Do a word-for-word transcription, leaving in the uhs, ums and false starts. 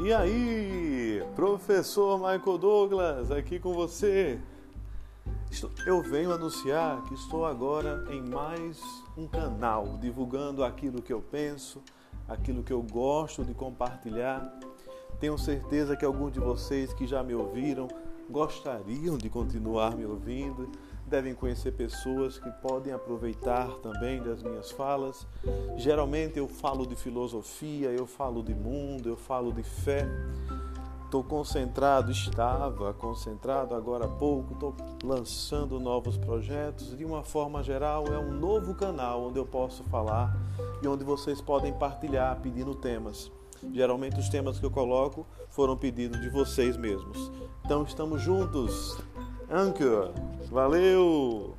E aí, professor Michael Douglas, aqui com você. Eu venho anunciar que estou agora em mais um canal, divulgando aquilo que eu penso, aquilo que eu gosto de compartilhar. Tenho certeza que alguns de vocês que já me ouviram gostariam de continuar me ouvindo, devem conhecer pessoas que podem aproveitar também das minhas falas. Geralmente eu falo de filosofia, eu falo de mundo, eu falo de fé. Estou concentrado, estava concentrado agora há pouco, estou lançando novos projetos. De uma forma geral, é um novo canal onde eu posso falar e onde vocês podem partilhar pedindo temas. Geralmente os temas que eu coloco foram pedidos de vocês mesmos. Então estamos juntos. Anker, valeu!